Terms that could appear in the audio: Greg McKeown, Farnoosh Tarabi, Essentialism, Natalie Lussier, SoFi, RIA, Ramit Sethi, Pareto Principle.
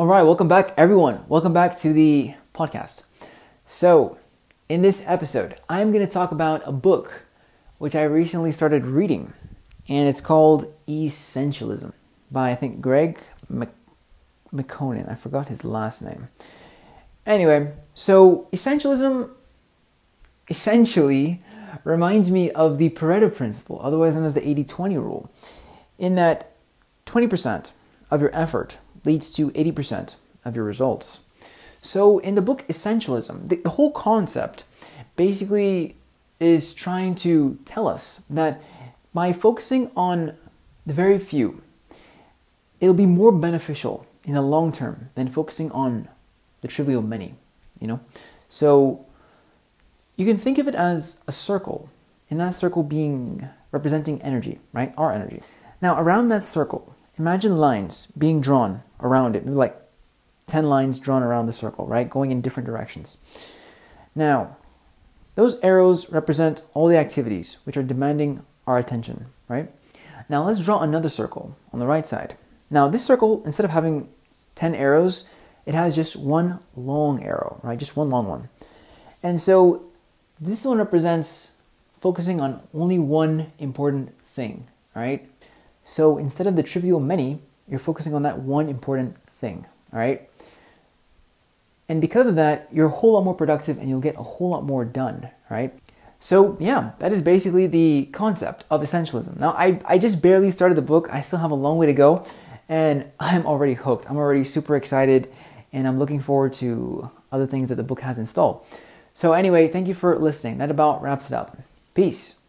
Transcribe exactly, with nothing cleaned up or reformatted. All right, welcome back, everyone. Welcome back to the podcast. So in this episode, I'm going to talk about a book which I recently started reading, and it's called Essentialism by, I think, Greg McKeown. I forgot his last name. Anyway, so Essentialism essentially reminds me of the Pareto Principle, otherwise known as the eighty twenty rule, in that twenty percent of your effort leads to eighty percent of your results. So in the book Essentialism, the, the whole concept basically is trying to tell us that by focusing on the very few, it'll be more beneficial in the long term than focusing on the trivial many, you know? So you can think of it as a circle, and that circle being representing energy, right? Our energy. Now around that circle, imagine lines being drawn around it, maybe like ten lines drawn around the circle, right? Going in different directions. Now, those arrows represent all the activities which are demanding our attention, right? Now let's draw another circle on the right side. Now this circle, instead of having ten arrows, it has just one long arrow, right? Just one long one. And so this one represents focusing on only one important thing, all right? So instead of the trivial many, you're focusing on that one important thing, all right? And because of that, you're a whole lot more productive and you'll get a whole lot more done, right? So yeah, that is basically the concept of essentialism. Now, I, I just barely started the book. I still have a long way to go, and I'm already hooked. I'm already super excited, and I'm looking forward to other things that the book has installed. So anyway, thank you for listening. That about wraps it up. Peace.